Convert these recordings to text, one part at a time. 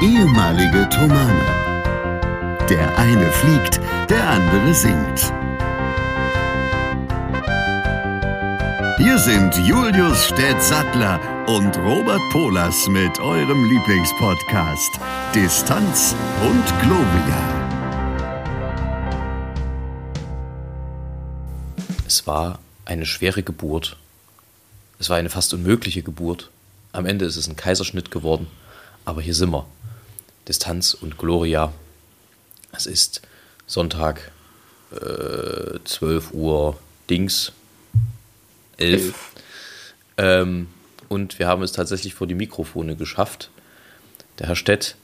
ehemalige Tomane. Der eine fliegt, der andere singt. Hier sind Julius Städt-Sattler und Robert Polas mit eurem Lieblingspodcast Distanz und Gloria. Es war eine schwere Geburt. Es war eine fast unmögliche Geburt. Am Ende ist es ein Kaiserschnitt geworden, aber hier sind wir. Distanz und Gloria. Es ist Sonntag, 12 Uhr Dings, 11. Und wir haben es tatsächlich vor die Mikrofone geschafft. Der Herr Städt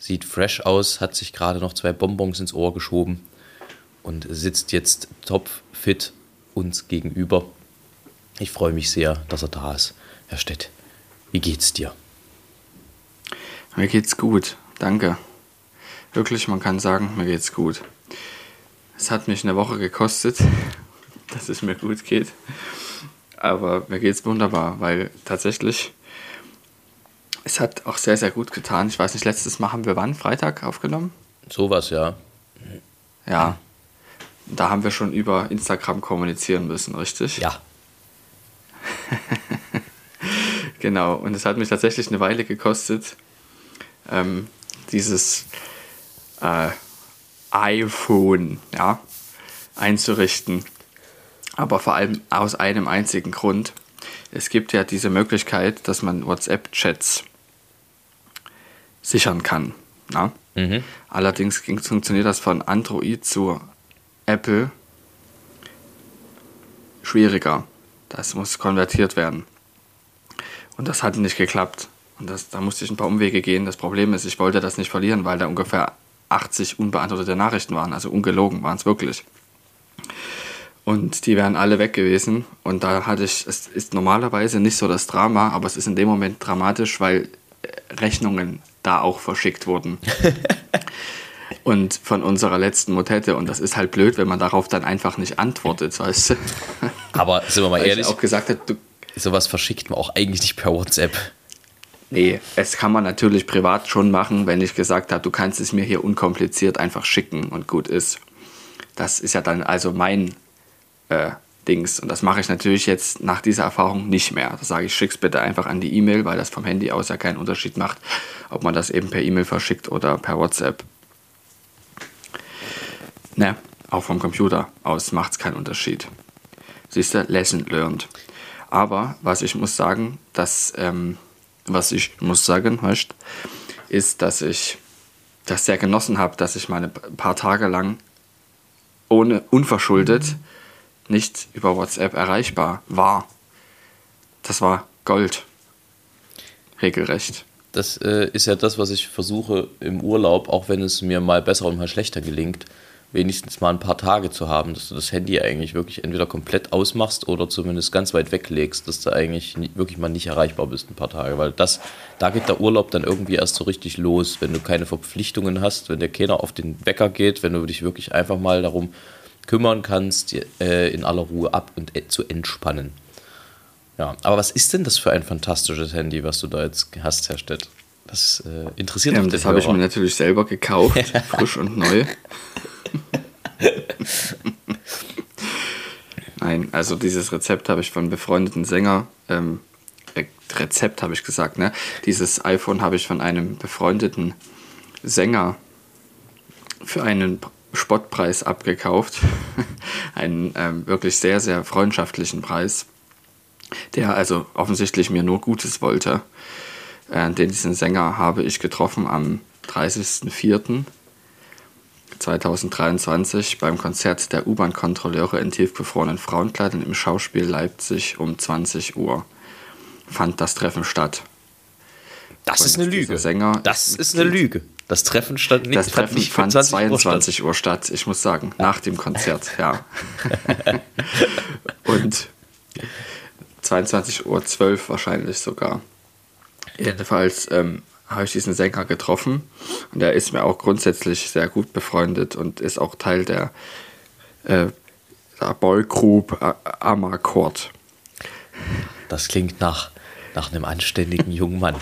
sieht fresh aus, hat sich gerade noch 2 Bonbons ins Ohr geschoben und sitzt jetzt topfit uns gegenüber. Ich freue mich sehr, dass er da ist. Herr Städt, wie geht's dir? Mir geht's gut, danke. Wirklich, man kann sagen, mir geht's gut. Es hat mich eine Woche gekostet, dass es mir gut geht. Aber mir geht's wunderbar, weil tatsächlich, es hat auch sehr, sehr gut getan. Ich weiß nicht, letztes Mal haben wir wann? Freitag aufgenommen? Sowas, ja. Ja. Da haben wir schon über Instagram kommunizieren müssen, richtig? Ja. Genau, und es hat mich tatsächlich eine Weile gekostet, dieses iPhone einzurichten. Aber vor allem aus einem einzigen Grund. Es gibt ja diese Möglichkeit, dass man WhatsApp-Chats sichern kann. Ja? Mhm. Allerdings funktioniert das von Android zu Apple schwieriger. Das muss konvertiert werden. Und das hat nicht geklappt. Und da musste ich ein paar Umwege gehen. Das Problem ist, ich wollte das nicht verlieren, weil da ungefähr 80 unbeantwortete Nachrichten waren. Also ungelogen waren es wirklich. Und die wären alle weg gewesen. Und da hatte ich, es ist normalerweise nicht so das Drama, aber es ist in dem Moment dramatisch, weil Rechnungen da auch verschickt wurden. Und von unserer letzten Motette. Und das ist halt blöd, wenn man darauf dann einfach nicht antwortet, weißt du. Aber sind wir mal ehrlich, ich auch gesagt habe, sowas verschickt man auch eigentlich nicht per WhatsApp. Nee, es kann man natürlich privat schon machen, wenn ich gesagt habe, du kannst es mir hier unkompliziert einfach schicken und gut ist. Das ist ja dann also mein Dings. Und das mache ich natürlich jetzt nach dieser Erfahrung nicht mehr. Da sage ich, schick's bitte einfach an die E-Mail, weil das vom Handy aus ja keinen Unterschied macht, ob man das eben per E-Mail verschickt oder per WhatsApp. Ne, auch vom Computer aus macht es keinen Unterschied. Siehst du, lesson learned. Aber was ich muss sagen, ist, dass ich das sehr genossen habe, dass ich mal ein paar Tage lang unverschuldet nicht über WhatsApp erreichbar war. Das war Gold. Regelrecht. Das ist ja das, was ich versuche im Urlaub, auch wenn es mir mal besser und mal schlechter gelingt, wenigstens mal ein paar Tage zu haben, dass du das Handy eigentlich wirklich entweder komplett ausmachst oder zumindest ganz weit weglegst, dass du eigentlich wirklich mal nicht erreichbar bist ein paar Tage, weil da geht der Urlaub dann irgendwie erst so richtig los, wenn du keine Verpflichtungen hast, wenn dir keiner auf den Wecker geht, wenn du dich wirklich einfach mal darum kümmern kannst, in aller Ruhe ab und zu entspannen. Ja, aber was ist denn das für ein fantastisches Handy, was du da jetzt hast, Herr Städt? Das interessiert mich. Das habe ich mir natürlich selber gekauft, frisch und neu. Nein, also dieses Rezept habe ich von befreundeten Sänger, Rezept habe ich gesagt, ne? Dieses iPhone habe ich von einem befreundeten Sänger für einen Spottpreis abgekauft. Einen wirklich sehr, sehr freundschaftlichen Preis, der also offensichtlich mir nur Gutes wollte. Diesen Sänger habe ich getroffen am 30.04. 2023 beim Konzert der U-Bahn-Kontrolleure in tiefgefrorenen Frauenkleidern im Schauspiel Leipzig um 20 Uhr fand das Treffen statt. Das ist eine Lüge. Das ist eine Lüge. Das Treffen stand nicht. Das Treffen fand 22 Uhr statt. Ich muss sagen, nach dem Konzert, ja. Und 22.12 Uhr wahrscheinlich sogar. Jedenfalls habe ich diesen Sänger getroffen und er ist mir auch grundsätzlich sehr gut befreundet und ist auch Teil der Boygroup Amarcord. Das klingt nach Nach einem anständigen jungen Mann.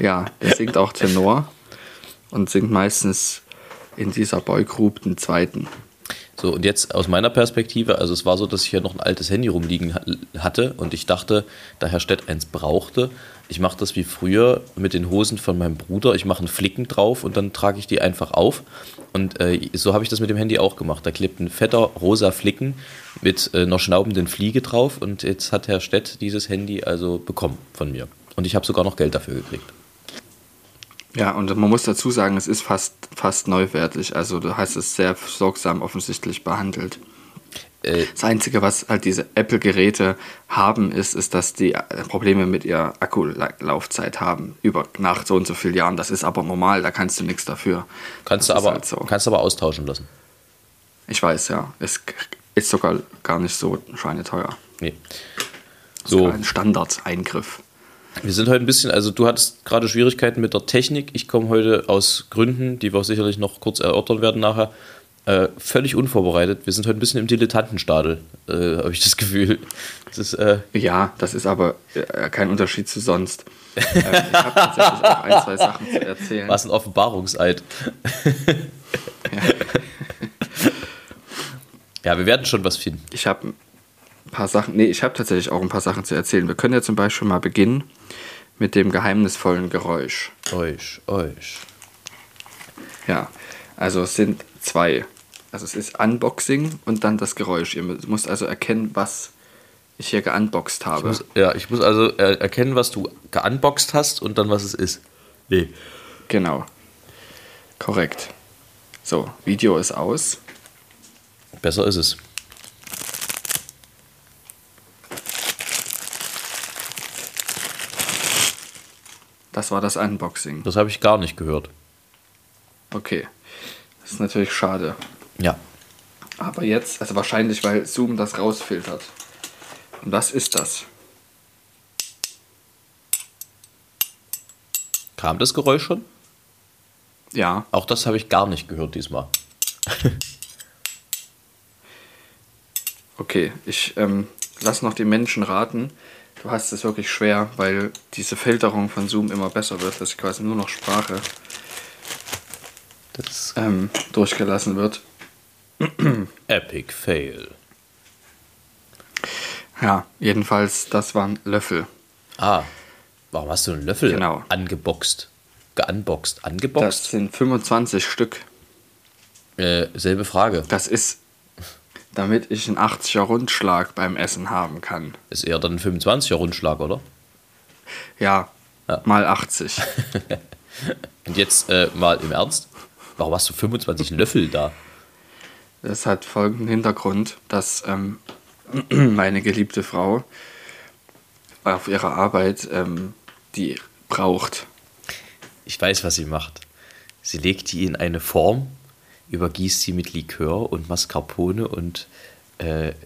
Ja, der singt auch Tenor und singt meistens in dieser Boygroup den zweiten. So, und jetzt aus meiner Perspektive, also es war so, dass ich ja noch ein altes Handy rumliegen hatte und ich dachte, da Herr Städt eins brauchte, ich mache das wie früher mit den Hosen von meinem Bruder, ich mache einen Flicken drauf und dann trage ich die einfach auf und so habe ich das mit dem Handy auch gemacht. Da klebt ein fetter rosa Flicken mit einer schnaubenden Fliege drauf und jetzt hat Herr Städt dieses Handy also bekommen von mir und ich habe sogar noch Geld dafür gekriegt. Ja, und man muss dazu sagen, es ist fast neuwertig. Also du hast es sehr sorgsam offensichtlich behandelt. Das Einzige, was halt diese Apple-Geräte haben, ist, dass die Probleme mit ihrer Akkulaufzeit haben. Nach so und so vielen Jahren. Das ist aber normal, da kannst du nichts dafür. Kannst du aber austauschen lassen. Ich weiß, ja. Es ist sogar gar nicht so schweineteuer. Nee. So ein Standard-Eingriff. Wir sind heute ein bisschen, also du hattest gerade Schwierigkeiten mit der Technik. Ich komme heute aus Gründen, die wir auch sicherlich noch kurz erörtern werden nachher, völlig unvorbereitet. Wir sind heute ein bisschen im Dilettantenstadel, habe ich das Gefühl. Das ist, ja, das ist aber kein Unterschied zu sonst. Ich habe tatsächlich auch ein, zwei Sachen zu erzählen. War es ein Offenbarungseid? Ja, wir werden schon was finden. Ich habe tatsächlich auch ein paar Sachen zu erzählen. Wir können ja zum Beispiel mal beginnen mit dem geheimnisvollen Geräusch. Ja, also es sind zwei. Also es ist Unboxing und dann das Geräusch. Ihr müsst also erkennen, was ich hier geunboxt habe. Ich muss also erkennen, was du geunboxt hast und dann, was es ist. Nee. Genau. Korrekt. So, Video ist aus. Besser ist es. Das war das Unboxing. Das habe ich gar nicht gehört. Okay. Das ist natürlich schade. Ja. Aber jetzt, also wahrscheinlich, weil Zoom das rausfiltert. Und was ist das? Kam das Geräusch schon? Ja. Auch das habe ich gar nicht gehört diesmal. Okay, ich lasse noch die Menschen raten. Du hast es wirklich schwer, weil diese Filterung von Zoom immer besser wird, dass quasi nur noch Sprache durchgelassen wird. Epic Fail. Ja, jedenfalls, das waren Löffel. Ah, warum hast du einen Löffel angeboxt? Geunboxt, angeboxt? Das sind 25 Stück. Selbe Frage. Das ist... Damit ich einen 80er-Rundschlag beim Essen haben kann. Ist eher dann ein 25er-Rundschlag, oder? Ja, mal 80. Und jetzt mal im Ernst, warum hast du 25 Löffel da? Das hat folgenden Hintergrund, dass meine geliebte Frau auf ihrer Arbeit die braucht. Ich weiß, was sie macht. Sie legt die in eine Form, übergießt sie mit Likör und Mascarpone und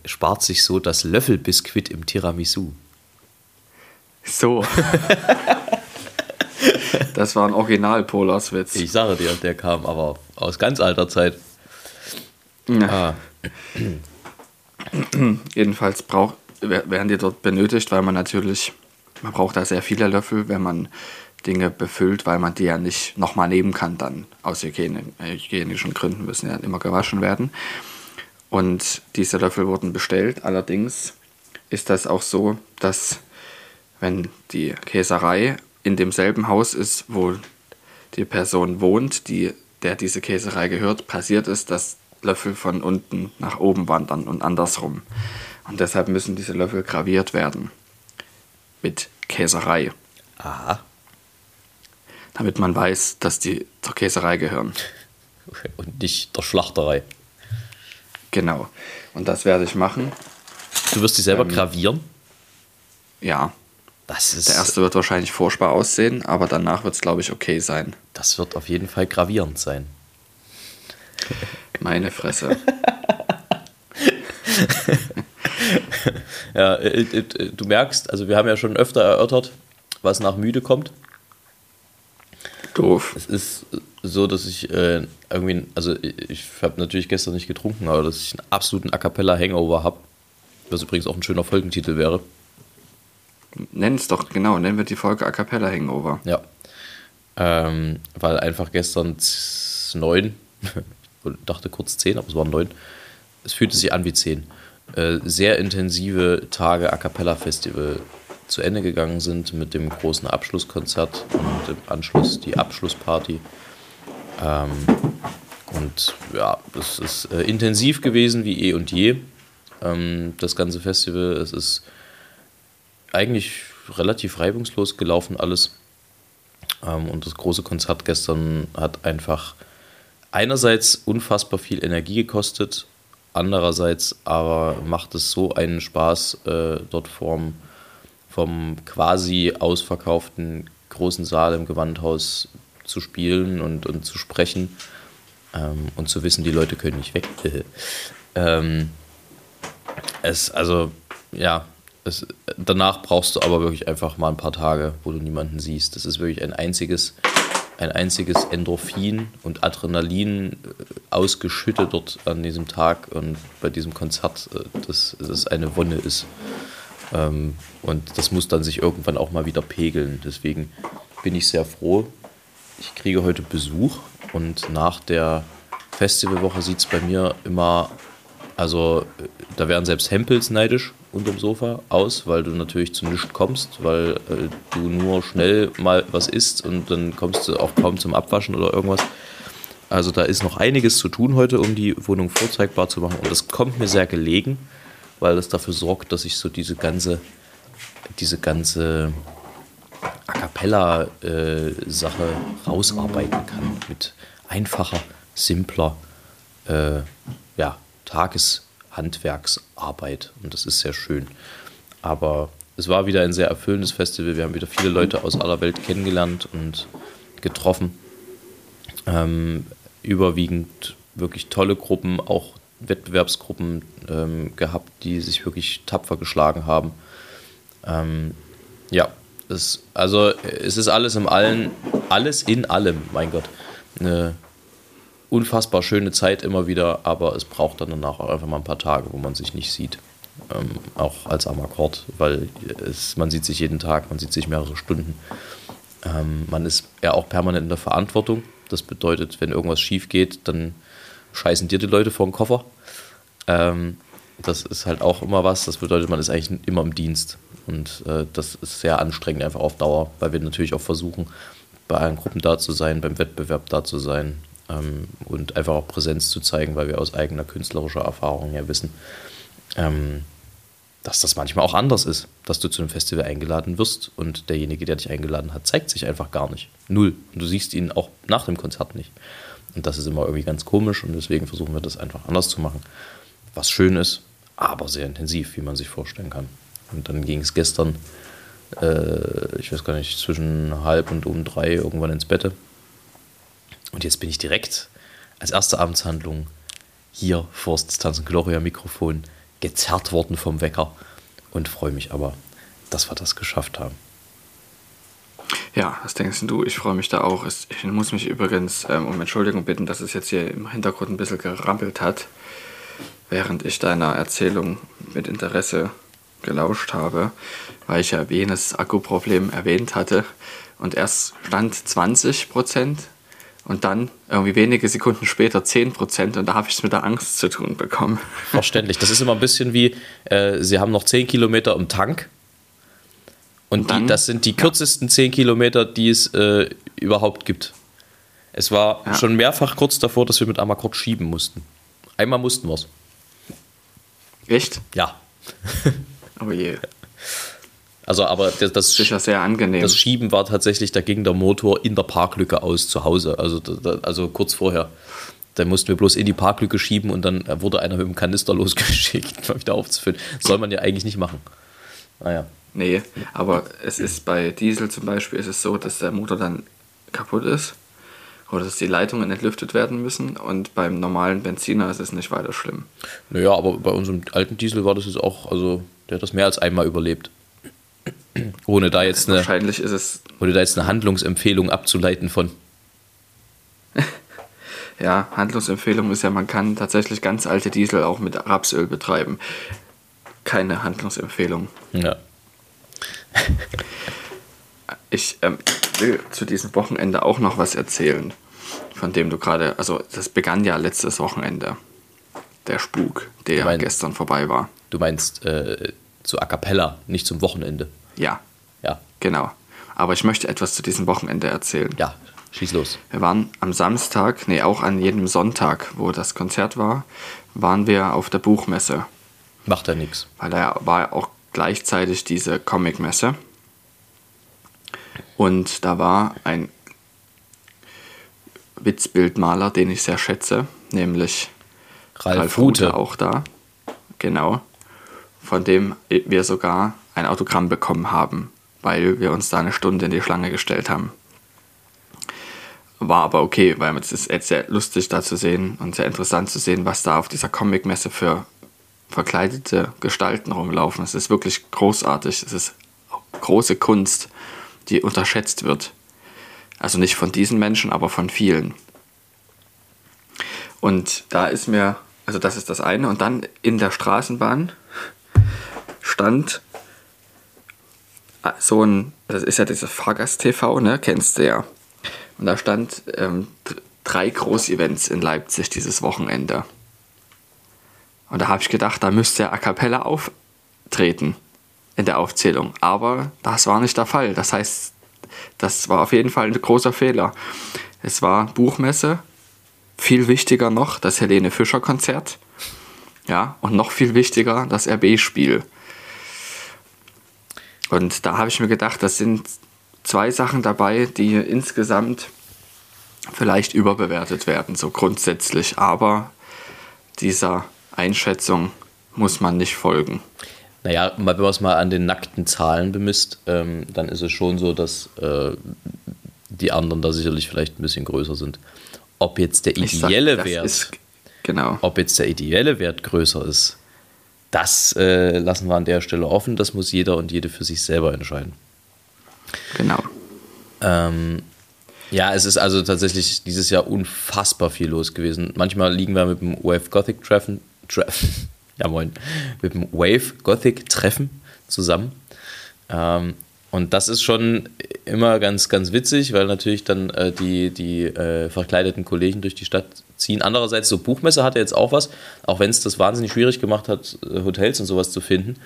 spart sich so das Löffelbiskuit im Tiramisu. So. Das war ein Original-Polas-Witz. Ich sage dir, der kam aber aus ganz alter Zeit. Ja. Jedenfalls werden die dort benötigt, weil man braucht da sehr viele Löffel, wenn man Dinge befüllt, weil man die ja nicht nochmal nehmen kann dann, aus hygienischen Gründen müssen ja immer gewaschen werden. Und diese Löffel wurden bestellt. Allerdings ist das auch so, dass wenn die Käserei in demselben Haus ist, wo die Person wohnt, der diese Käserei gehört, passiert ist, dass Löffel von unten nach oben wandern und andersrum. Und deshalb müssen diese Löffel graviert werden mit Käserei. Aha. Damit man weiß, dass die zur Käserei gehören. Und nicht der Schlachterei. Genau. Und das werde ich machen. Du wirst die selber gravieren? Ja. Der erste wird wahrscheinlich furchtbar aussehen, aber danach wird es, glaube ich, okay sein. Das wird auf jeden Fall gravierend sein. Meine Fresse. Ja, du merkst, also wir haben ja schon öfter erörtert, was nach müde kommt. Doof. Es ist so, dass ich irgendwie, also ich habe natürlich gestern nicht getrunken, aber dass ich einen absoluten A-Cappella-Hangover habe, was übrigens auch ein schöner Folgentitel wäre. Nenn's doch, genau, nennen wir die Folge A Cappella Hangover. Ja. Weil einfach gestern 9, ich dachte kurz 10, aber es waren 9, es fühlte sich an wie 10, sehr intensive Tage A Cappella Festival zu Ende gegangen sind mit dem großen Abschlusskonzert und im Anschluss die Abschlussparty. Und ja, es ist intensiv gewesen wie eh und je. Das ganze Festival, es ist eigentlich relativ reibungslos gelaufen alles. Und das große Konzert gestern hat einfach einerseits unfassbar viel Energie gekostet, andererseits aber macht es so einen Spaß, dort vom quasi ausverkauften großen Saal im Gewandhaus zu spielen und zu sprechen und zu wissen, die Leute können nicht weg. Danach brauchst du aber wirklich einfach mal ein paar Tage, wo du niemanden siehst. Das ist wirklich ein einziges Endorphin und Adrenalin ausgeschüttet dort an diesem Tag und bei diesem Konzert, dass das eine Wonne ist. Und das muss dann sich irgendwann auch mal wieder pegeln. Deswegen bin ich sehr froh. Ich kriege heute Besuch und nach der Festivalwoche sieht es bei mir immer, also da wären selbst Hempels neidisch unterm Sofa aus, weil du natürlich zu nichts kommst, weil du nur schnell mal was isst und dann kommst du auch kaum zum Abwaschen oder irgendwas. Also da ist noch einiges zu tun heute, um die Wohnung vorzeigbar zu machen und das kommt mir sehr gelegen, weil das dafür sorgt, dass ich so diese ganze A Cappella Sache rausarbeiten kann mit einfacher, simpler Tageshandwerksarbeit und das ist sehr schön. Aber es war wieder ein sehr erfüllendes Festival. Wir haben wieder viele Leute aus aller Welt kennengelernt und getroffen. Überwiegend wirklich tolle Gruppen, auch Wettbewerbsgruppen gehabt, die sich wirklich tapfer geschlagen haben. Es ist alles in allem, mein Gott, eine unfassbar schöne Zeit immer wieder, aber es braucht dann danach auch einfach mal ein paar Tage, wo man sich nicht sieht, auch als Amarcord, weil man sieht sich jeden Tag, man sieht sich mehrere Stunden, man ist ja auch permanent in der Verantwortung, das bedeutet, wenn irgendwas schief geht, dann scheißen dir die Leute vor den Koffer, das ist halt auch immer was, das bedeutet, man ist eigentlich immer im Dienst und das ist sehr anstrengend einfach auf Dauer, weil wir natürlich auch versuchen, bei allen Gruppen da zu sein, beim Wettbewerb da zu sein und einfach auch Präsenz zu zeigen, weil wir aus eigener künstlerischer Erfahrung ja wissen, dass das manchmal auch anders ist, dass du zu einem Festival eingeladen wirst und derjenige, der dich eingeladen hat, zeigt sich einfach gar nicht. Null. Und du siehst ihn auch nach dem Konzert nicht. Und das ist immer irgendwie ganz komisch und deswegen versuchen wir das einfach anders zu machen. Was schön ist, aber sehr intensiv, wie man sich vorstellen kann. Und dann ging es gestern, ich weiß gar nicht, zwischen 1:30 und 3 irgendwann ins Bett. Und jetzt bin ich direkt als erste Abendshandlung hier vor das Distanz und Gloria Mikrofon gezerrt worden vom Wecker und freue mich aber, dass wir das geschafft haben. Ja, was denkst du? Ich freue mich da auch. Ich muss mich übrigens um Entschuldigung bitten, dass es jetzt hier im Hintergrund ein bisschen gerampelt hat, während ich deiner Erzählung mit Interesse gelauscht habe, weil ich ja jenes Akkuproblem erwähnt hatte und erst stand 20% und dann irgendwie wenige Sekunden später 10% und da habe ich es mit der Angst zu tun bekommen. Verständlich, das ist immer ein bisschen wie, Sie haben noch 10 Kilometer im Tank und dann, das sind die kürzesten 10 Kilometer, die es überhaupt gibt. Es war schon mehrfach kurz davor, dass wir mit Amarcord schieben mussten. Einmal mussten wir es. Echt? Ja. Oh je. Aber das sicher sehr angenehm. Das Schieben war tatsächlich, da ging der Motor in der Parklücke aus zu Hause, also kurz vorher. Dann mussten wir bloß in die Parklücke schieben und dann wurde einer mit dem Kanister losgeschickt, um wieder aufzufüllen. Das soll man ja eigentlich nicht machen. Naja. Nee, aber es ist bei Diesel zum Beispiel ist es so, dass der Motor dann kaputt ist oder dass die Leitungen entlüftet werden müssen und beim normalen Benziner ist es nicht weiter schlimm. Naja, aber bei unserem alten Diesel war das jetzt auch, also der hat das mehr als einmal überlebt. Ohne da jetzt eine Handlungsempfehlung abzuleiten von. Ja, Handlungsempfehlung ist ja, man kann tatsächlich ganz alte Diesel auch mit Rapsöl betreiben. Keine Handlungsempfehlung. Ja. Ich will zu diesem Wochenende auch noch was erzählen, von dem du gerade, also das begann ja letztes Wochenende, der Spuk, der ja gestern vorbei war. Du meinst zu A Cappella, nicht zum Wochenende. Ja. Ja. Genau. Aber ich möchte etwas zu diesem Wochenende erzählen. Ja, schieß los. Wir waren am Samstag, auch an jedem Sonntag, wo das Konzert war, waren wir auf der Buchmesse. Macht ja nichts. Weil da war auch gleichzeitig diese Comicmesse. Und da war ein Witzbildmaler, den ich sehr schätze, nämlich Ralf Rute, auch da. Genau. Von dem wir sogar ein Autogramm bekommen haben, weil wir uns da eine Stunde in die Schlange gestellt haben. War aber okay, weil es ist jetzt sehr lustig da zu sehen und sehr interessant zu sehen, was da auf dieser Comicmesse für verkleidete Gestalten rumlaufen. Es ist wirklich großartig. Es ist große Kunst, die unterschätzt wird. Also nicht von diesen Menschen, aber von vielen. Und da ist mir, also das ist das eine. Und dann in der Straßenbahn stand so ein, das ist ja dieses Fahrgast-TV, ne? Kennst du ja. Und da stand 3 Groß-Events in Leipzig dieses Wochenende. Und da habe ich gedacht, da müsste A Cappella auftreten in der Aufzählung. Aber das war nicht der Fall. Das heißt, das war auf jeden Fall ein großer Fehler. Es war Buchmesse, viel wichtiger noch das Helene Fischer Konzert, ja, und noch viel wichtiger das RB-Spiel. Und da habe ich mir gedacht, das sind 2 Sachen dabei, die insgesamt vielleicht überbewertet werden, so grundsätzlich. Aber dieser Einschätzung muss man nicht folgen. Naja, wenn man es mal an den nackten Zahlen bemisst, dann ist es schon so, dass die anderen da sicherlich vielleicht ein bisschen größer sind. Ob jetzt der ideelle Wert größer ist, das lassen wir an der Stelle offen. Das muss jeder und jede für sich selber entscheiden. Genau. Ja, es ist also tatsächlich dieses Jahr unfassbar viel los gewesen. Manchmal liegen wir mit dem Wave-Gothic-Treffen mit dem Wave-Gothic-Treffen zusammen. Und das ist schon immer ganz, ganz witzig, weil natürlich dann die verkleideten Kollegen durch die Stadt ziehen. Andererseits, so Buchmesse hat ja jetzt auch was, auch wenn es das wahnsinnig schwierig gemacht hat, Hotels und sowas zu finden.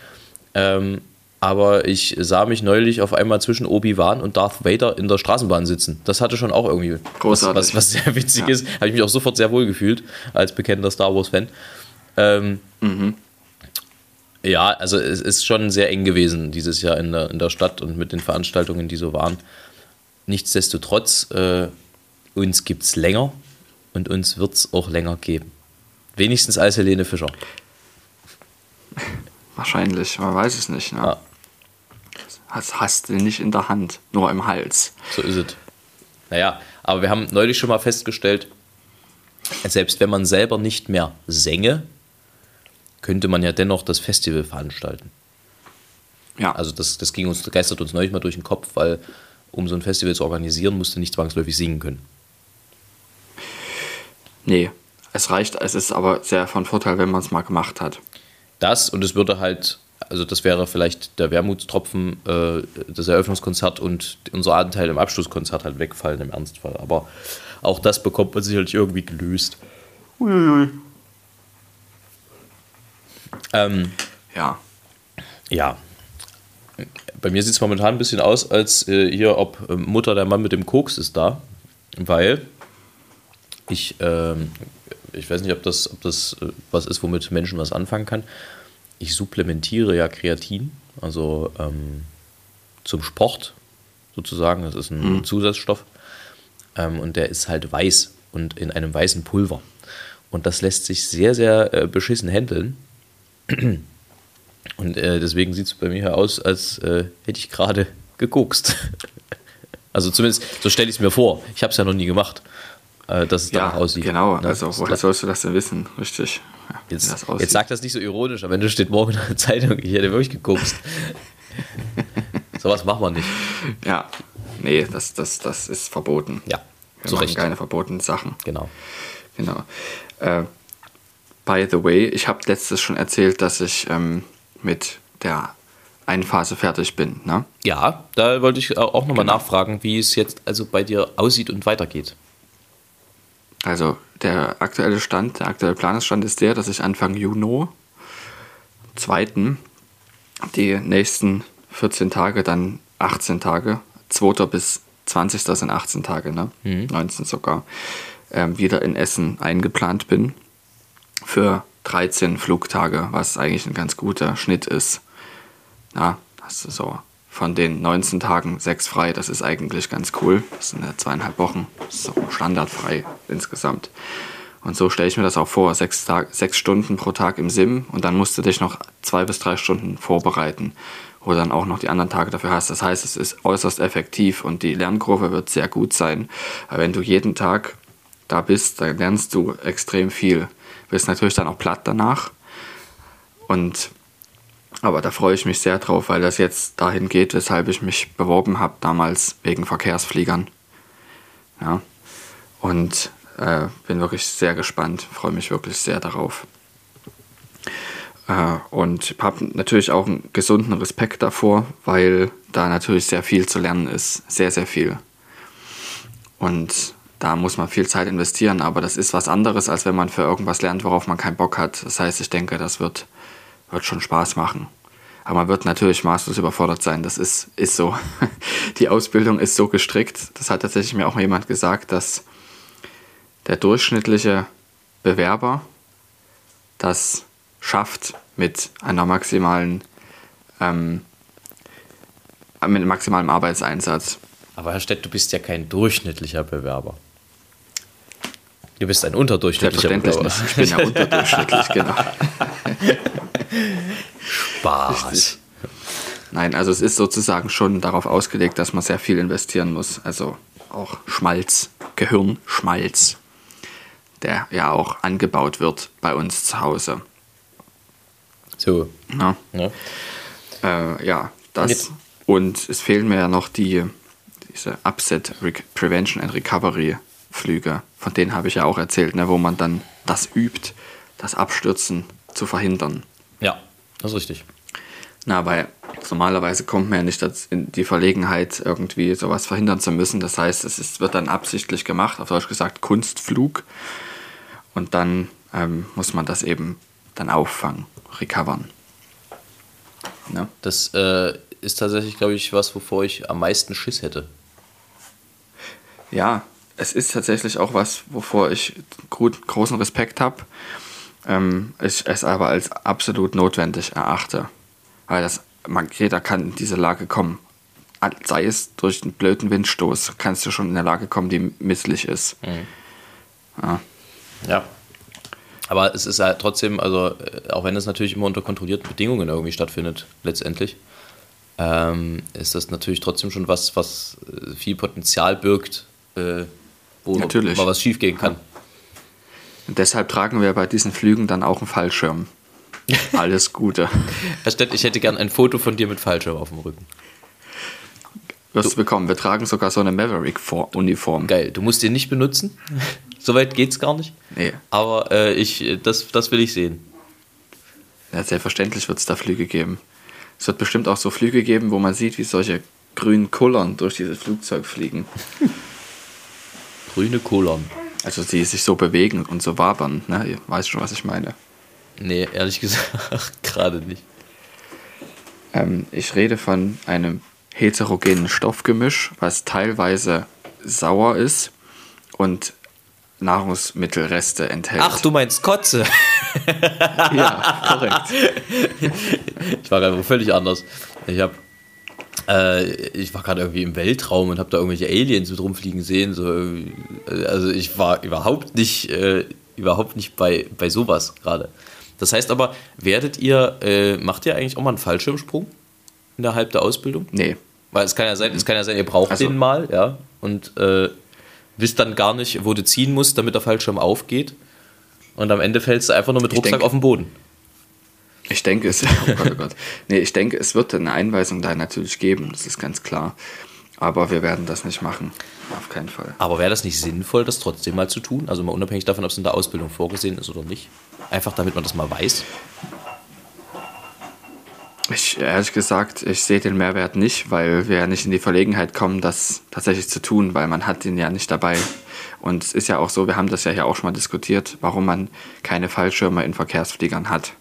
Aber ich sah mich neulich auf einmal zwischen Obi-Wan und Darth Vader in der Straßenbahn sitzen. Das hatte schon auch irgendwie was sehr witzig ist. Habe ich mich auch sofort sehr wohl gefühlt, als bekennender Star Wars-Fan. Ja, also es ist schon sehr eng gewesen dieses Jahr in der Stadt und mit den Veranstaltungen, die so waren. Nichtsdestotrotz, uns gibt's länger und uns wird's auch länger geben. Wenigstens als Helene Fischer. Wahrscheinlich, man weiß es nicht. Ne? Ja. Das hast du nicht in der Hand, nur im Hals. So ist es. Naja, aber wir haben neulich schon mal festgestellt, selbst wenn man selber nicht mehr sänge, könnte man ja dennoch das Festival veranstalten. Ja. Also das ging uns, geistert uns neulich mal durch den Kopf, weil um so ein Festival zu organisieren, musst du nicht zwangsläufig singen können. Nee, es ist aber sehr von Vorteil, wenn man es mal gemacht hat. Das und es würde halt, also das wäre vielleicht der Wermutstropfen, das Eröffnungskonzert und unser Anteil im Abschlusskonzert halt wegfallen im Ernstfall. Aber auch das bekommt man sicherlich irgendwie gelöst. Uiuiui. Ja. Ja. Bei mir sieht es momentan ein bisschen aus, als hier, ob Mutter der Mann mit dem Koks ist da, weil ich weiß nicht, ob das was ist, womit Menschen was anfangen kann. Ich supplementiere ja Kreatin, also zum Sport sozusagen. Das ist ein Zusatzstoff. Und der ist halt weiß und in einem weißen Pulver. Und das lässt sich sehr, sehr beschissen handeln. Und deswegen sieht es bei mir aus, als hätte ich gerade gekokst. Also zumindest, so stelle ich es mir vor. Ich habe es ja noch nie gemacht, dass es danach aussieht. Genau, ne? Also woher sollst du das denn wissen? Richtig. Ja, jetzt sag das nicht so ironisch, am Ende steht morgen in der Zeitung, ich hätte wirklich gekokst. Sowas macht man nicht. Ja, nee, das ist verboten. Ja, zu Recht. Keine verbotenen Sachen. Genau. By the way, ich habe letztes schon erzählt, dass ich mit der Endphase fertig bin. Ne? Ja, da wollte ich auch nochmal nachfragen, wie es jetzt also bei dir aussieht und weitergeht. Also der aktuelle Planungsstand ist der, dass ich Anfang Juni 2. die nächsten 14 Tage, dann 18 Tage, 2. bis 20. sind 18 Tage, ne? 19 sogar, wieder in Essen eingeplant bin für 13 Flugtage, was eigentlich ein ganz guter Schnitt ist. Na, hast du so von den 19 Tagen 6 frei, das ist eigentlich ganz cool. Das sind ja 2,5 Wochen, so standardfrei insgesamt. Und so stelle ich mir das auch vor, 6 Stunden pro Tag im Sim, und dann musst du dich noch 2 bis 3 Stunden vorbereiten, wo dann auch noch die anderen Tage dafür hast. Das heißt, es ist äußerst effektiv und die Lernkurve wird sehr gut sein. Aber wenn du jeden Tag da bist, dann lernst du extrem viel. Bist natürlich dann auch platt danach. Aber da freue ich mich sehr drauf, weil das jetzt dahin geht, weshalb ich mich beworben habe, damals wegen Verkehrsfliegern. Ja. Und bin wirklich sehr gespannt, freue mich wirklich sehr darauf. Und habe natürlich auch einen gesunden Respekt davor, weil da natürlich sehr viel zu lernen ist. Sehr, sehr viel. Und da muss man viel Zeit investieren, aber das ist was anderes, als wenn man für irgendwas lernt, worauf man keinen Bock hat. Das heißt, ich denke, das wird schon Spaß machen. Aber man wird natürlich maßlos überfordert sein, das ist so. Die Ausbildung ist so gestrickt, das hat tatsächlich mir auch jemand gesagt, dass der durchschnittliche Bewerber das schafft, mit einer maximalem Arbeitseinsatz. Aber Herr Städt, du bist ja kein durchschnittlicher Bewerber. Du bist ein unterdurchschnittlicher Bewerber. Ich bin ja unterdurchschnittlich, genau. Spaß. Richtig. Nein, also es ist sozusagen schon darauf ausgelegt, dass man sehr viel investieren muss. Also auch Schmalz, Gehirnschmalz, der ja auch angebaut wird bei uns zu Hause. So. Ja, ja. Das. Und es fehlen mir ja noch diese Upset Prevention and Recovery Flüge. Von denen habe ich ja auch erzählt, ne, wo man dann das übt, das Abstürzen zu verhindern. Ja, das ist richtig. Na, weil normalerweise kommt man ja nicht in die Verlegenheit, irgendwie sowas verhindern zu müssen. Das heißt, wird dann absichtlich gemacht, auf Deutsch gesagt Kunstflug. Und dann muss man das eben dann auffangen, recovern. Ne? Das ist tatsächlich, glaube ich, was, wovor ich am meisten Schiss hätte. Ja, es ist tatsächlich auch was, wovor ich großen Respekt habe. Ich es aber als absolut notwendig erachte. Weil jeder kann in diese Lage kommen. Sei es durch einen blöden Windstoß, kannst du schon in eine Lage kommen, die misslich ist. Mhm. Ja. Aber es ist ja halt trotzdem, also auch wenn es natürlich immer unter kontrollierten Bedingungen irgendwie stattfindet, letztendlich, ist das natürlich trotzdem schon was viel Potenzial birgt, wo natürlich mal was schiefgehen kann. Und deshalb tragen wir bei diesen Flügen dann auch einen Fallschirm. Alles Gute. Herr Städt, ich hätte gern ein Foto von dir mit Fallschirm auf dem Rücken. Wirst du bekommen. Wir tragen sogar so eine Maverick-Uniform. Geil, du musst den nicht benutzen. Soweit geht's gar nicht. Nee. Aber das will ich sehen. Ja, selbstverständlich wird es da Flüge geben. Es wird bestimmt auch so Flüge geben, wo man sieht, wie solche grünen Kullern durch dieses Flugzeug fliegen. Grüne Kullern. Also die sich so bewegen und so wabern, ne? Ihr weißt schon, was ich meine. Nee, ehrlich gesagt, gerade nicht. Ich rede von einem heterogenen Stoffgemisch, was teilweise sauer ist und Nahrungsmittelreste enthält. Ach, du meinst Kotze? Ja, korrekt. Ich war gerade völlig anders. Ich war gerade irgendwie im Weltraum und habe da irgendwelche Aliens mit rumfliegen sehen. Also ich war überhaupt nicht bei sowas gerade. Das heißt aber, macht ihr eigentlich auch mal einen Fallschirmsprung innerhalb der Ausbildung? Nee. Weil es kann ja sein, ihr braucht den mal, ja, und wisst dann gar nicht, wo du ziehen musst, damit der Fallschirm aufgeht. Und am Ende fällst du einfach nur mit Rucksack auf den Boden. Ich denke, es wird eine Einweisung da natürlich geben, das ist ganz klar. Aber wir werden das nicht machen, auf keinen Fall. Aber wäre das nicht sinnvoll, das trotzdem mal zu tun? Also mal unabhängig davon, ob es in der Ausbildung vorgesehen ist oder nicht? Einfach damit man das mal weiß? Ehrlich gesagt, ich sehe den Mehrwert nicht, weil wir ja nicht in die Verlegenheit kommen, das tatsächlich zu tun, weil man hat ihn ja nicht dabei. Und es ist ja auch so, wir haben das ja hier auch schon mal diskutiert, warum man keine Fallschirme in Verkehrsfliegern hat.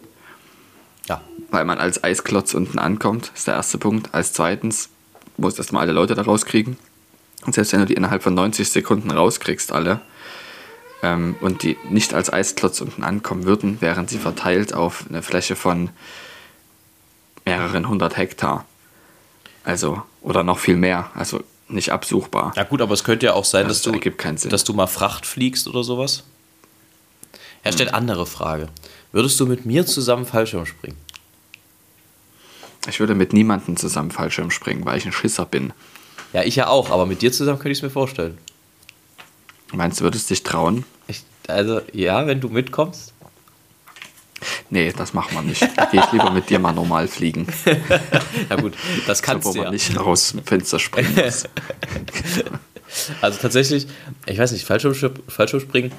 Ja. Weil man als Eisklotz unten ankommt, ist der erste Punkt. Als zweitens, du musst erstmal alle Leute da rauskriegen. Und selbst wenn du die innerhalb von 90 Sekunden rauskriegst, alle, und die nicht als Eisklotz unten ankommen würden, wären sie verteilt auf eine Fläche von mehreren 100 Hektar. Also, oder noch viel mehr. Also nicht absuchbar. Ja gut, aber es könnte ja auch sein, dass du mal Fracht fliegst oder sowas. Er stellt andere Frage. Würdest du mit mir zusammen Fallschirm springen? Ich würde mit niemandem zusammen Fallschirm springen, weil ich ein Schisser bin. Ja, ich ja auch, aber mit dir zusammen könnte ich es mir vorstellen. Meinst du, würdest dich trauen? Also, ja, wenn du mitkommst. Nee, das machen wir nicht. Da gehe ich lieber mit dir mal normal fliegen. Na gut, das kannst du ja. Wo man nicht raus dem Fenster springen muss. Also tatsächlich, ich weiß nicht, Fallschirmspringen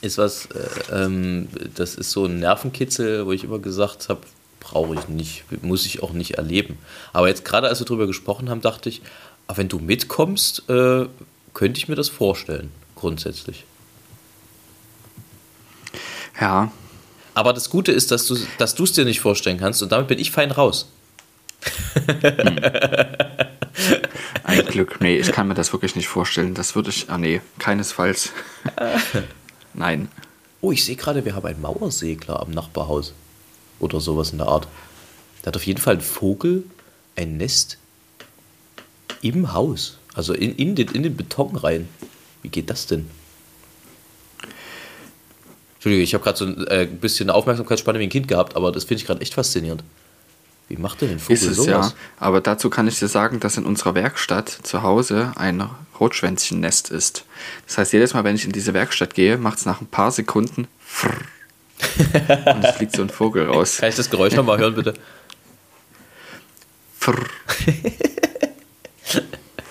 ist was, das ist so ein Nervenkitzel, wo ich immer gesagt habe, brauche ich nicht, muss ich auch nicht erleben. Aber jetzt gerade, als wir drüber gesprochen haben, dachte ich, wenn du mitkommst, könnte ich mir das vorstellen, grundsätzlich. Ja. Aber das Gute ist, dass du es dir nicht vorstellen kannst und damit bin ich fein raus. Ein Glück. Nee, ich kann mir das wirklich nicht vorstellen. Das würde ich... Ah nee, keinesfalls. Nein. Oh, ich sehe gerade, wir haben einen Mauersegler am Nachbarhaus. Oder sowas in der Art. Da hat auf jeden Fall ein Vogel ein Nest im Haus. Also in den Beton rein. Wie geht das denn? Entschuldigung, ich habe gerade so ein bisschen Aufmerksamkeitsspanne wie ein Kind gehabt, aber das finde ich gerade echt faszinierend. Wie macht denn ein Vogel sowas? Ist es ja, aber dazu kann ich dir sagen, dass in unserer Werkstatt zu Hause ein Rotschwänzchen-Nest ist. Das heißt, jedes Mal, wenn ich in diese Werkstatt gehe, macht es nach ein paar Sekunden frrr. Und es fliegt so ein Vogel raus. Kann ich das Geräusch nochmal hören, bitte? Frrr.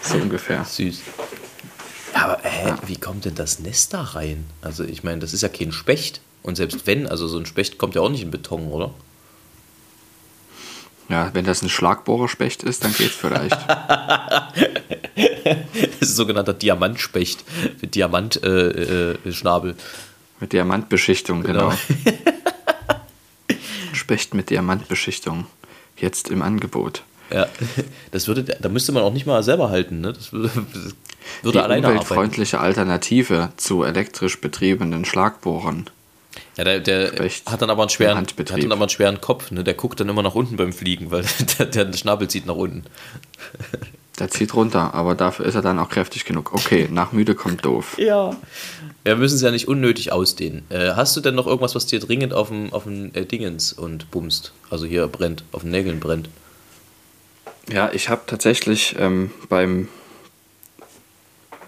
So ungefähr. Süß. Aber wie kommt denn das Nest da rein? Also ich meine, das ist ja kein Specht. Und selbst wenn, also so ein Specht kommt ja auch nicht in Beton, oder? Ja, wenn das ein Schlagbohrerspecht ist, dann geht's vielleicht. Das ist ein sogenannter Diamantspecht mit Diamantschnabel. Mit Diamantbeschichtung, genau. Specht mit Diamantbeschichtung. Jetzt im Angebot. Ja, da müsste man auch nicht mal selber halten, ne? Das würde alleine arbeiten. Umweltfreundliche Alternative zu elektrisch betriebenen Schlagbohrern. Ja, der hat dann aber einen schweren Kopf, ne? Der guckt dann immer nach unten beim Fliegen, weil der Schnabel zieht nach unten. Der zieht runter, aber dafür ist er dann auch kräftig genug. Okay, nach müde kommt doof. Ja, wir müssen es ja nicht unnötig ausdehnen. Hast du denn noch irgendwas, was dir dringend auf dem Dingens und bumst? Also hier brennt, auf den Nägeln brennt. Ja, ich habe tatsächlich beim...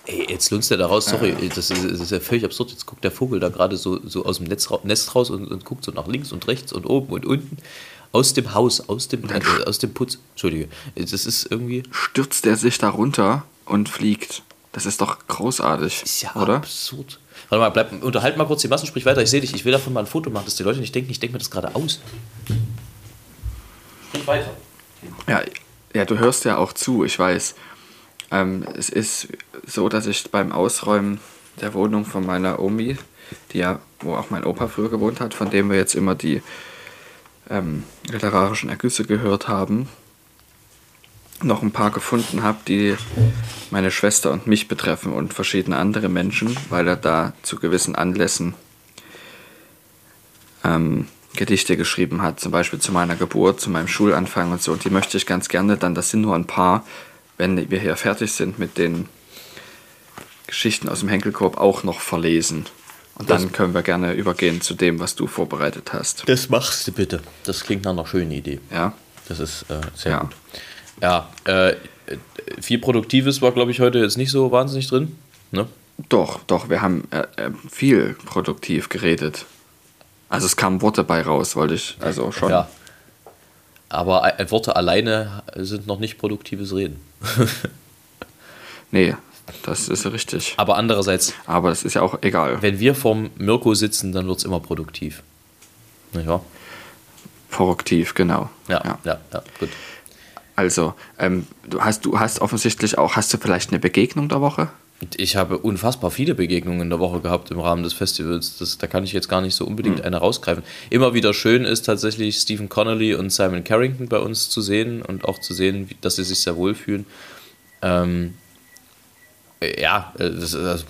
Ey, jetzt lunzt der da raus, sorry, das ist ja völlig absurd. Jetzt guckt der Vogel da gerade so aus dem Nest raus und guckt so nach links und rechts und oben und unten. Aus dem Haus, aus dem Putz. Entschuldige, das ist irgendwie... Stürzt er sich da runter und fliegt. Das ist doch großartig, ist ja oder? Absurd. Warte mal, unterhalt mal kurz die Massen, sprich weiter. Ich sehe dich, ich will davon mal ein Foto machen, dass die Leute nicht denken, ich denke mir das gerade aus. Sprich weiter. Ja, du hörst ja auch zu, ich weiß. Es ist so, dass ich beim Ausräumen der Wohnung von meiner Omi, wo auch mein Opa früher gewohnt hat, von dem wir jetzt immer die literarischen Ergüsse gehört haben, noch ein paar gefunden habe, die meine Schwester und mich betreffen und verschiedene andere Menschen, weil er da zu gewissen Anlässen Gedichte geschrieben hat, zum Beispiel zu meiner Geburt, zu meinem Schulanfang und so. Und die möchte ich ganz gerne dann, das sind nur ein paar, wenn wir hier fertig sind mit den Geschichten aus dem Henkelkorb, auch noch verlesen. Und dann können wir gerne übergehen zu dem, was du vorbereitet hast. Das machst du bitte. Das klingt nach einer schönen Idee. Ja. Das ist sehr gut. Ja, viel Produktives war, glaube ich, heute jetzt nicht so wahnsinnig drin. Ne? Doch, wir haben viel produktiv geredet. Also es kamen Worte bei raus, wollte ich, also schon. Ja. Aber Worte alleine sind noch nicht produktives Reden. Nee. Das ist richtig. Aber andererseits... Aber das ist ja auch egal. Wenn wir vorm Mirko sitzen, dann wird es immer produktiv. Nicht wahr? Korrektiv, genau. Ja, gut. Also, du hast offensichtlich auch, hast du vielleicht eine Begegnung der Woche? Ich habe unfassbar viele Begegnungen in der Woche gehabt im Rahmen des Festivals. Da kann ich jetzt gar nicht so unbedingt eine rausgreifen. Immer wieder schön ist tatsächlich Stephen Connolly und Simon Carrington bei uns zu sehen und auch zu sehen, dass sie sich sehr wohl fühlen. Das ist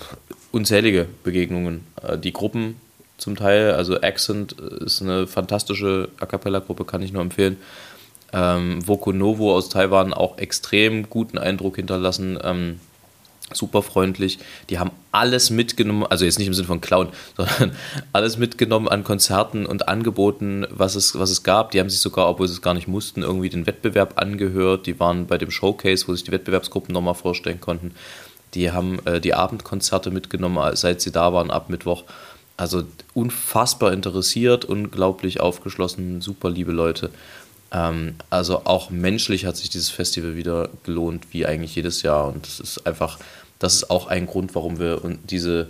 unzählige Begegnungen. Die Gruppen zum Teil, also Accent ist eine fantastische A-Cappella-Gruppe, kann ich nur empfehlen. Voco Novo aus Taiwan auch extrem guten Eindruck hinterlassen, super freundlich. Die haben alles mitgenommen, also jetzt nicht im Sinne von Clown, sondern alles mitgenommen an Konzerten und Angeboten, was es gab. Die haben sich sogar, obwohl sie es gar nicht mussten, irgendwie den Wettbewerb angehört. Die waren bei dem Showcase, wo sich die Wettbewerbsgruppen nochmal vorstellen konnten. Die haben die Abendkonzerte mitgenommen, seit sie da waren, ab Mittwoch. Also unfassbar interessiert, unglaublich aufgeschlossen, super liebe Leute. Also auch menschlich hat sich dieses Festival wieder gelohnt, wie eigentlich jedes Jahr. Und das ist auch ein Grund, warum wir diese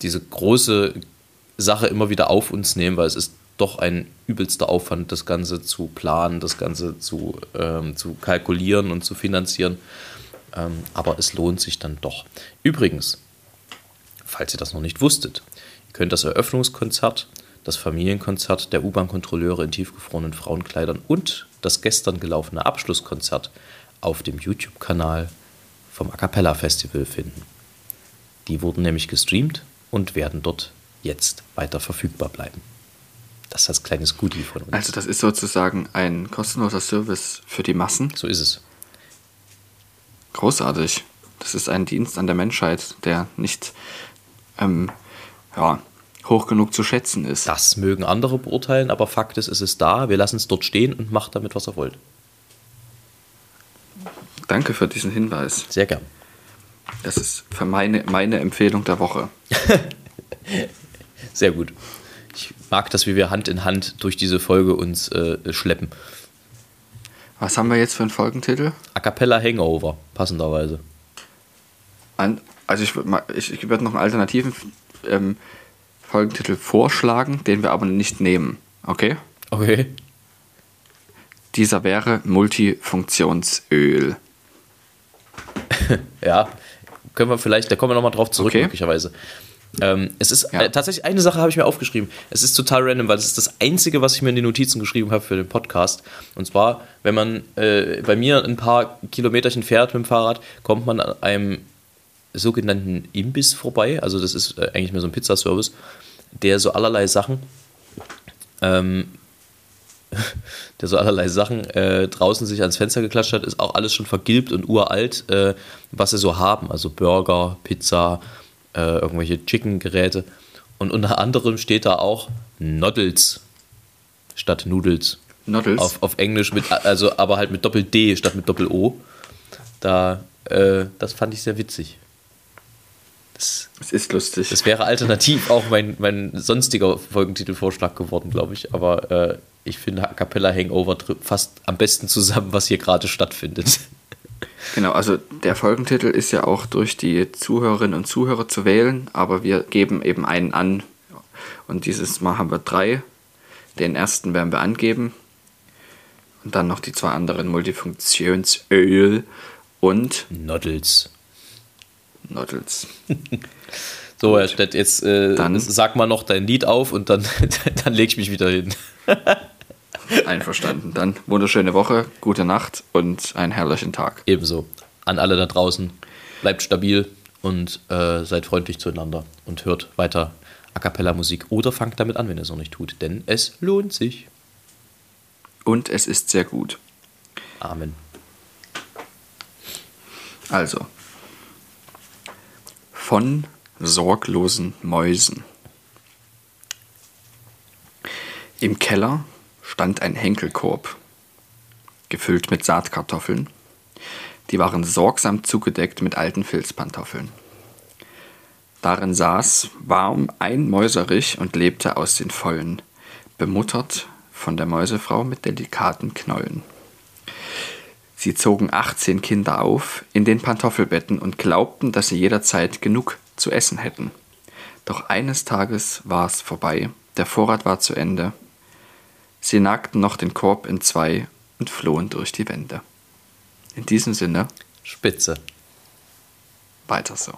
große Sache immer wieder auf uns nehmen, weil es ist doch ein übelster Aufwand, das Ganze zu planen, das Ganze zu kalkulieren und zu finanzieren. Aber es lohnt sich dann doch. Übrigens, falls ihr das noch nicht wusstet, ihr könnt das Eröffnungskonzert, das Familienkonzert der U-Bahn-Kontrolleure in tiefgefrorenen Frauenkleidern und das gestern gelaufene Abschlusskonzert auf dem YouTube-Kanal vom A-Cappella-Festival finden. Die wurden nämlich gestreamt und werden dort jetzt weiter verfügbar bleiben. Das ist als kleines Goodie von uns. Also das ist sozusagen ein kostenloser Service für die Massen. So ist es. Großartig. Das ist ein Dienst an der Menschheit, der nicht hoch genug zu schätzen ist. Das mögen andere beurteilen, aber Fakt ist, es ist da. Wir lassen es dort stehen und macht damit, was ihr wollt. Danke für diesen Hinweis. Sehr gern. Das ist für meine Empfehlung der Woche. Sehr gut. Ich mag das, wie wir Hand in Hand durch diese Folge uns schleppen. Was haben wir jetzt für einen Folgentitel? A Cappella Hangover, passenderweise. Also ich würde noch einen alternativen Folgentitel vorschlagen, den wir aber nicht nehmen. Okay? Okay. Dieser wäre Multifunktionsöl. Ja, können wir vielleicht, da kommen wir nochmal drauf zurück, okay. Möglicherweise. Es ist tatsächlich eine Sache, habe ich mir aufgeschrieben. Es ist total random, weil es ist das Einzige, was ich mir in die Notizen geschrieben habe für den Podcast. Und zwar, wenn man bei mir ein paar Kilometerchen fährt mit dem Fahrrad, kommt man an einem sogenannten Imbiss vorbei. Also das ist eigentlich mehr so ein Pizzaservice, der so allerlei Sachen draußen sich ans Fenster geklatscht hat. Ist auch alles schon vergilbt und uralt, was sie so haben. Also Burger, Pizza, irgendwelche Chicken-Geräte. Und unter anderem steht da auch Noddles statt Noodles. Noddles? Auf Englisch, aber halt mit Doppel-D statt mit Doppel-O. Das fand ich sehr witzig. Das ist lustig. Das wäre alternativ auch mein sonstiger Folgentitelvorschlag geworden, glaube ich. Aber ich finde A Cappella Hangover fasst am besten zusammen, was hier gerade stattfindet. Genau, also der Folgentitel ist ja auch durch die Zuhörerinnen und Zuhörer zu wählen, aber wir geben eben einen an und dieses Mal haben wir 3. Den ersten werden wir angeben und dann noch die 2 anderen, Multifunktionsöl und Noddles. So, Herr Städt, jetzt dann sag mal noch dein Lied auf und dann leg ich mich wieder hin. Einverstanden. Dann wunderschöne Woche, gute Nacht und einen herrlichen Tag. Ebenso. An alle da draußen, bleibt stabil und seid freundlich zueinander und hört weiter A Cappella Musik oder fangt damit an, wenn ihr es noch nicht tut, denn es lohnt sich. Und es ist sehr gut. Amen. Also, von sorglosen Mäusen. Im Keller stand ein Henkelkorb, gefüllt mit Saatkartoffeln. Die waren sorgsam zugedeckt mit alten Filzpantoffeln. Darin saß warm ein Mäuserich und lebte aus den Vollen, bemuttert von der Mäusefrau mit delikaten Knollen. Sie zogen 18 Kinder auf in den Pantoffelbetten und glaubten, dass sie jederzeit genug zu essen hätten. Doch eines Tages war es vorbei, der Vorrat war zu Ende. Sie nagten noch den Korb in zwei und flohen durch die Wände. In diesem Sinne, Spitze. Weiter so.